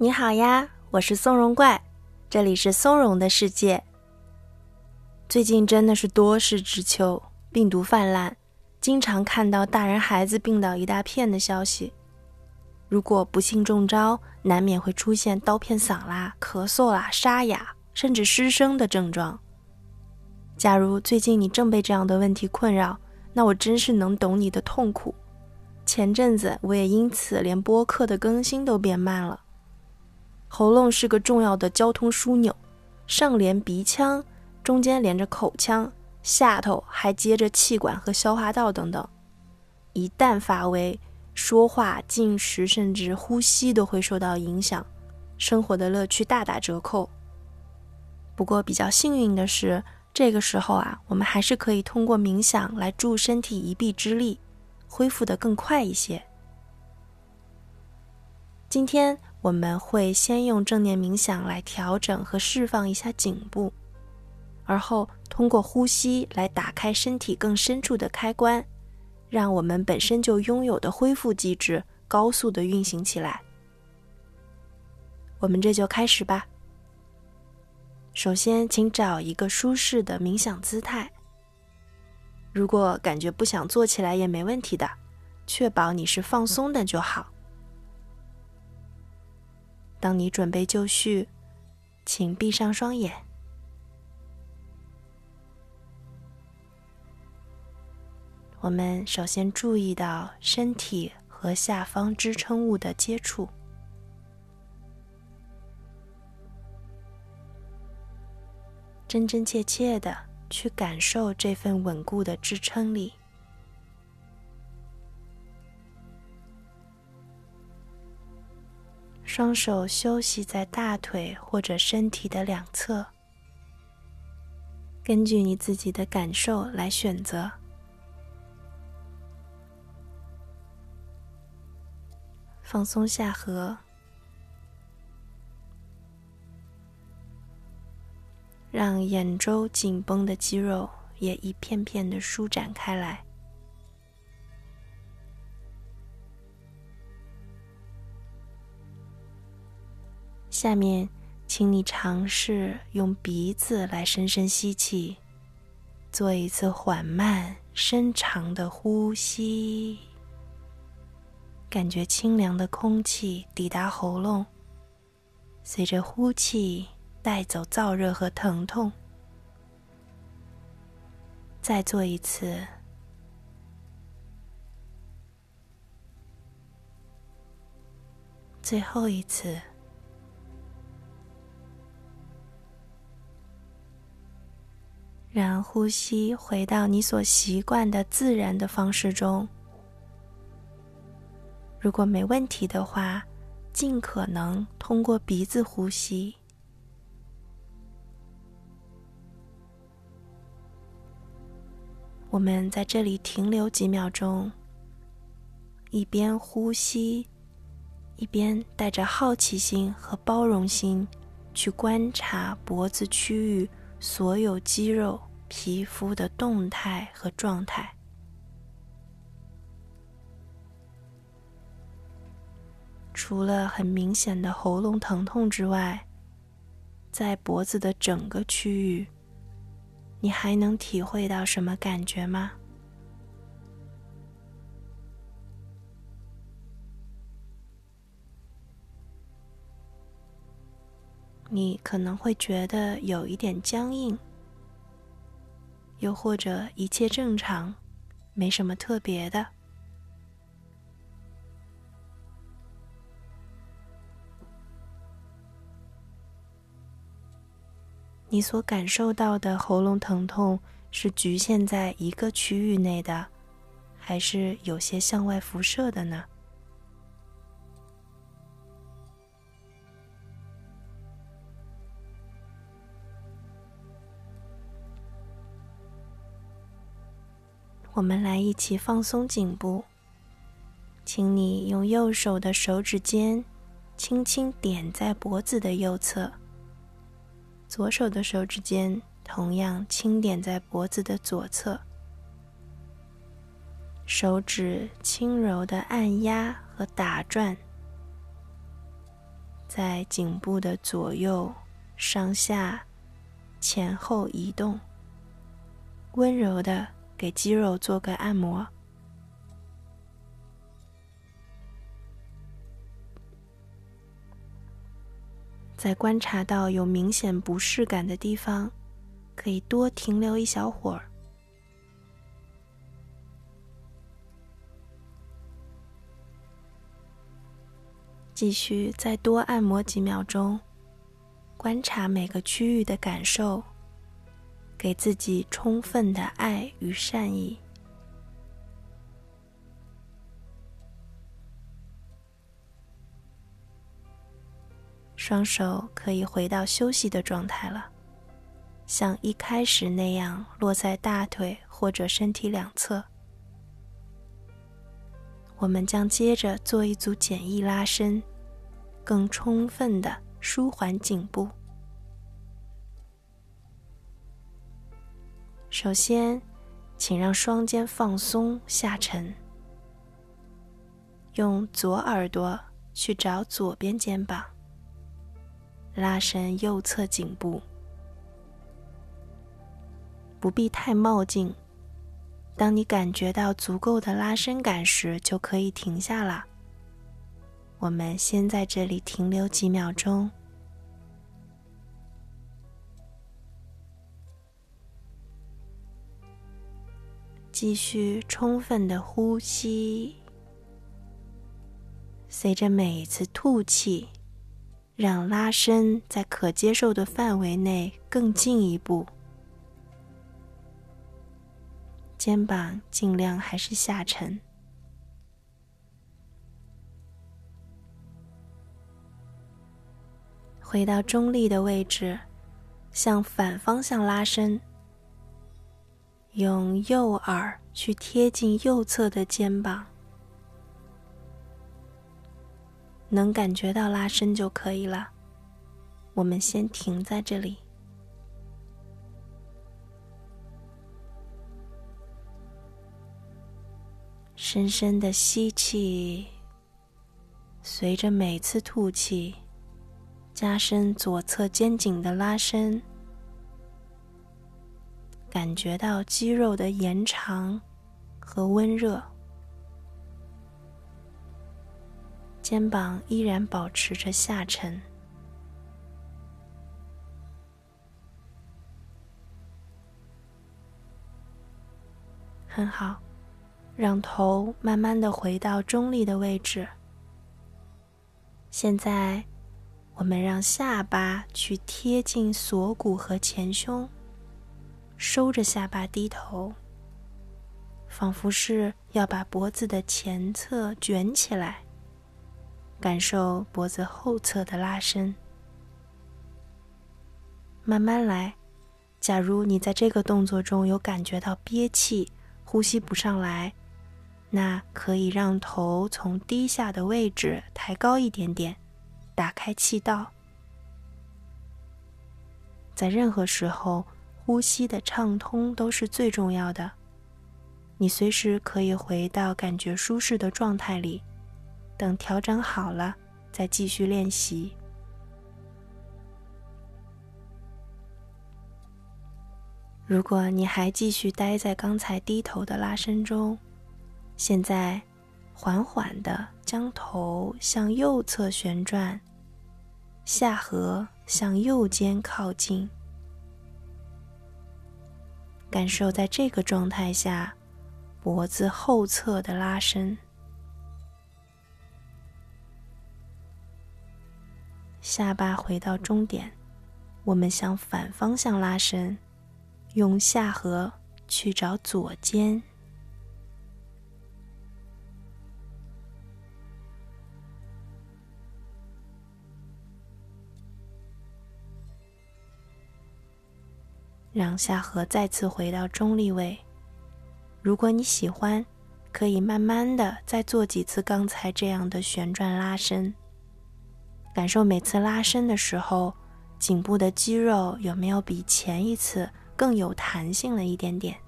你好呀，我是松茸怪，这里是松茸的世界。最近真的是多事之秋，病毒泛滥，经常看到大人孩子病倒一大片的消息。如果不幸中招，难免会出现刀片嗓啦、咳嗽啦、沙哑，甚至失声的症状。假如最近你正被这样的问题困扰，那我真是能懂你的痛苦。前阵子我也因此连播客的更新都变慢了。喉咙是个重要的交通枢纽，上连鼻腔，中间连着口腔，下头还接着气管和消化道等等。一旦乏味，说话、进食甚至呼吸都会受到影响，生活的乐趣大打折扣。不过比较幸运的是，这个时候我们还是可以通过冥想来助身体一臂之力，恢复得更快一些。今天我们会先用正念冥想来调整和释放一下颈部，而后通过呼吸来打开身体更深处的开关，让我们本身就拥有的恢复机制高速地运行起来。我们这就开始吧。首先，请找一个舒适的冥想姿态。如果感觉不想坐起来也没问题的，确保你是放松的就好。当你准备就绪，请闭上双眼。我们首先注意到身体和下方支撑物的接触。真真切切地去感受这份稳固的支撑力。双手休息在大腿或者身体的两侧，根据你自己的感受来选择。放松下颌，让眼周紧绷的肌肉也一片片地舒展开来。下面，请你尝试用鼻子来深深吸气，做一次缓慢深长的呼吸，感觉清凉的空气抵达喉咙，随着呼气带走燥热和疼痛。再做一次。最后一次。让呼吸回到你所习惯的自然的方式中。如果没问题的话，尽可能通过鼻子呼吸。我们在这里停留几秒钟，一边呼吸，一边带着好奇心和包容心去观察脖子区域所有肌肉、皮肤的动态和状态。除了很明显的喉咙疼痛之外，在脖子的整个区域，你还能体会到什么感觉吗？你可能会觉得有一点僵硬，又或者一切正常，没什么特别的。你所感受到的喉咙疼痛是局限在一个区域内的，还是有些向外辐射的呢？我们来一起放松颈部，请你用右手的手指尖轻轻点在脖子的右侧，左手的手指尖同样轻点在脖子的左侧，手指轻柔地按压和打转，在颈部的左右、上下、前后移动，温柔地给肌肉做个按摩。在观察到有明显不适感的地方，可以多停留一小会儿。继续再多按摩几秒钟，观察每个区域的感受，给自己充分的爱与善意。双手可以回到休息的状态了，像一开始那样落在大腿或者身体两侧。我们将接着做一组简易拉伸，更充分地舒缓颈部。首先，请让双肩放松下沉，用左耳朵去找左边肩膀，拉伸右侧颈部。不必太冒进，当你感觉到足够的拉伸感时，就可以停下了。我们先在这里停留几秒钟。继续充分的呼吸，随着每一次吐气，让拉伸在可接受的范围内更进一步。肩膀尽量还是下沉。回到中立的位置，向反方向拉伸，用右耳去贴近右侧的肩膀。能感觉到拉伸就可以了，我们先停在这里。深深的吸气，随着每次吐气，加深左侧肩颈的拉伸，感觉到肌肉的延长和温热。肩膀依然保持着下沉。很好，让头慢慢地回到中立的位置。现在，我们让下巴去贴近锁骨和前胸，收着下巴低头，仿佛是要把脖子的前侧卷起来，感受脖子后侧的拉伸。慢慢来，假如你在这个动作中有感觉到憋气，呼吸不上来，那可以让头从低下的位置抬高一点点，打开气道。在任何时候，呼吸的畅通都是最重要的。你随时可以回到感觉舒适的状态里，等调整好了，再继续练习。如果你还继续待在刚才低头的拉伸中，现在缓缓地将头向右侧旋转，下颌向右肩靠近。感受在这个状态下，脖子后侧的拉伸。下巴回到终点，我们向反方向拉伸，用下颌去找左肩。让下颌再次回到中立位。如果你喜欢，可以慢慢的再做几次刚才这样的旋转拉伸，感受每次拉伸的时候，颈部的肌肉有没有比前一次更有弹性了一点点。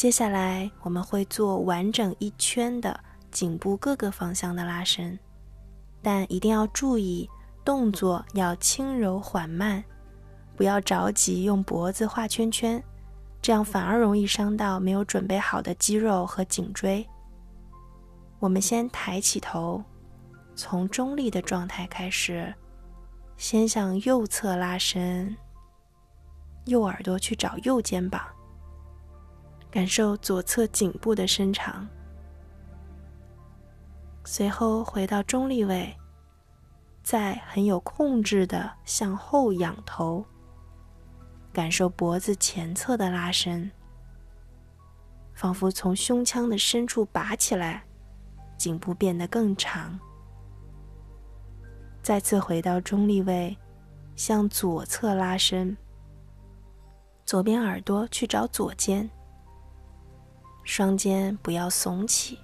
接下来我们会做完整一圈的颈部各个方向的拉伸，但一定要注意动作要轻柔缓慢，不要着急用脖子画圈圈，这样反而容易伤到没有准备好的肌肉和颈椎。我们先抬起头，从中立的状态开始，先向右侧拉伸，右耳朵去找右肩膀，感受左侧颈部的伸长。随后回到中立位，再很有控制的向后仰头，感受脖子前侧的拉伸，仿佛从胸腔的深处拔起来，颈部变得更长。再次回到中立位，向左侧拉伸，左边耳朵去找左肩，双肩不要耸起，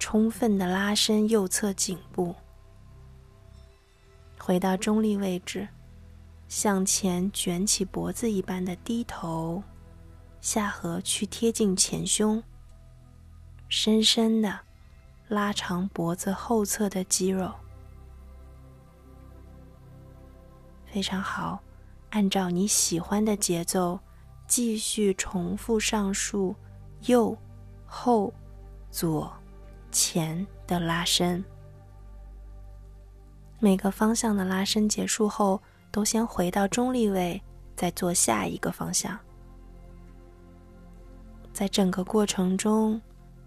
充分的拉伸右侧颈部。回到中立位置，向前卷起脖子一般的低头，下颌去贴近前胸，深深的拉长脖子后侧的肌肉。非常好，按照你喜欢的节奏，继续重复上述右、后、左、前的拉伸。每个方向的拉伸结束后，都先回到中立位，再做下一个方向。在整个过程中，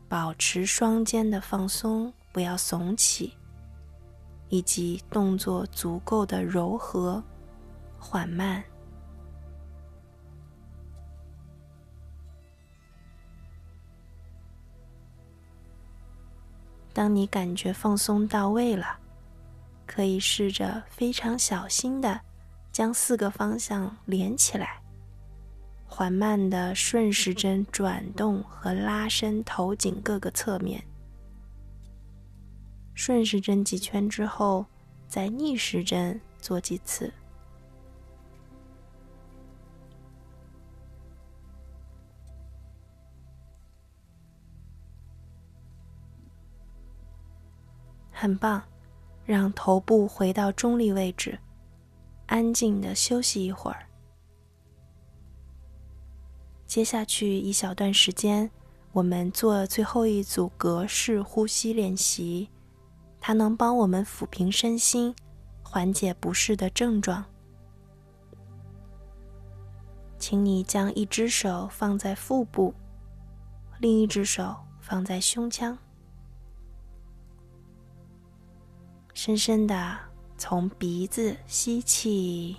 保持双肩的放松，不要耸起，以及动作足够的柔和、缓慢。当你感觉放松到位了，可以试着非常小心的将四个方向连起来，缓慢的顺时针转动和拉伸头颈各个侧面。顺时针几圈之后，再逆时针做几次。很棒，让头部回到中立位置，安静的休息一会儿。接下去一小段时间，我们做最后一组膈式呼吸练习，它能帮我们抚平身心，缓解不适的症状。请你将一只手放在腹部，另一只手放在胸腔，深深的从鼻子吸气，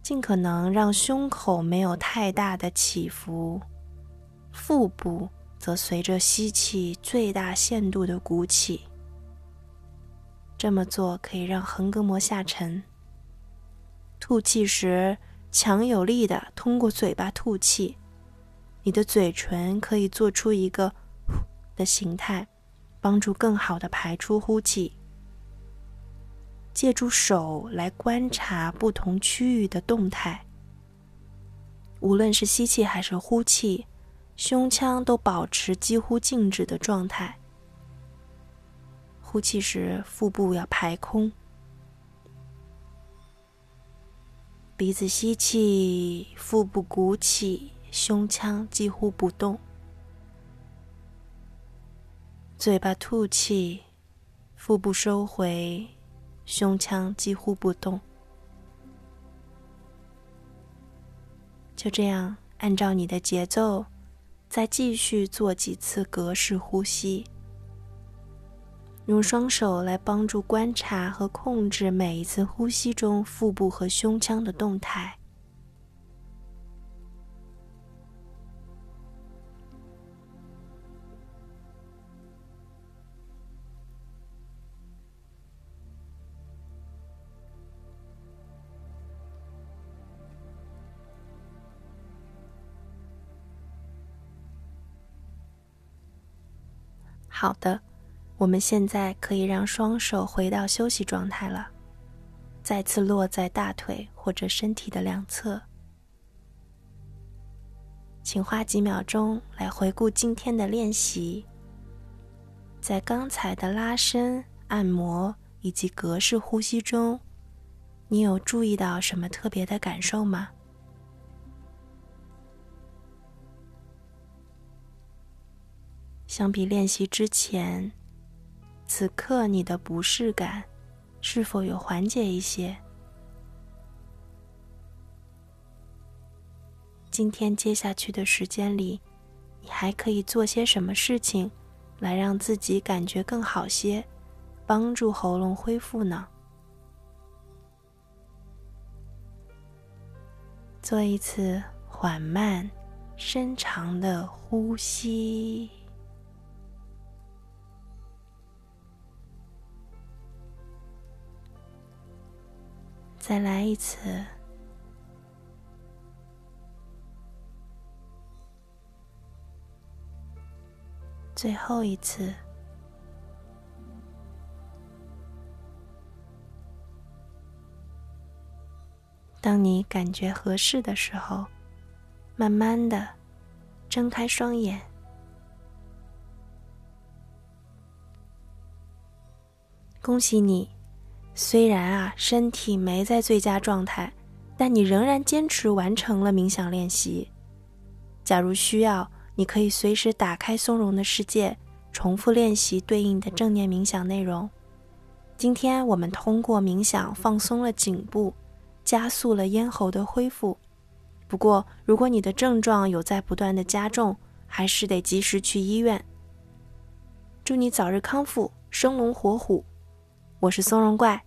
尽可能让胸口没有太大的起伏，腹部则随着吸气最大限度的鼓起。这么做可以让横膈膜下沉。吐气时，强有力的通过嘴巴吐气，你的嘴唇可以做出一个呼的形态，帮助更好的排出呼气。借助手来观察不同区域的动态，无论是吸气还是呼气，胸腔都保持几乎静止的状态。呼气时，腹部要排空。鼻子吸气，腹部鼓起，胸腔几乎不动。嘴巴吐气，腹部收回，胸腔几乎不动。就这样，按照你的节奏，再继续做几次膈式呼吸。用双手来帮助观察和控制每一次呼吸中腹部和胸腔的动态。好的，我们现在可以让双手回到休息状态了，再次落在大腿或者身体的两侧。请花几秒钟来回顾今天的练习。在刚才的拉伸、按摩以及膈式呼吸中，你有注意到什么特别的感受吗？相比练习之前，此刻你的不适感是否有缓解一些？今天接下去的时间里，你还可以做些什么事情来让自己感觉更好些，帮助喉咙恢复呢？做一次缓慢、深长的呼吸。再来一次。最后一次，当你感觉合适的时候，慢慢的睁开双眼。恭喜你，虽然身体没在最佳状态，但你仍然坚持完成了冥想练习。假如需要，你可以随时打开松茸的世界，重复练习对应的正念冥想内容。今天我们通过冥想放松了颈部，加速了咽喉的恢复。不过，如果你的症状有在不断的加重，还是得及时去医院。祝你早日康复，生龙活虎。我是松茸怪，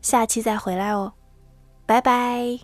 下期再回来哦，拜拜。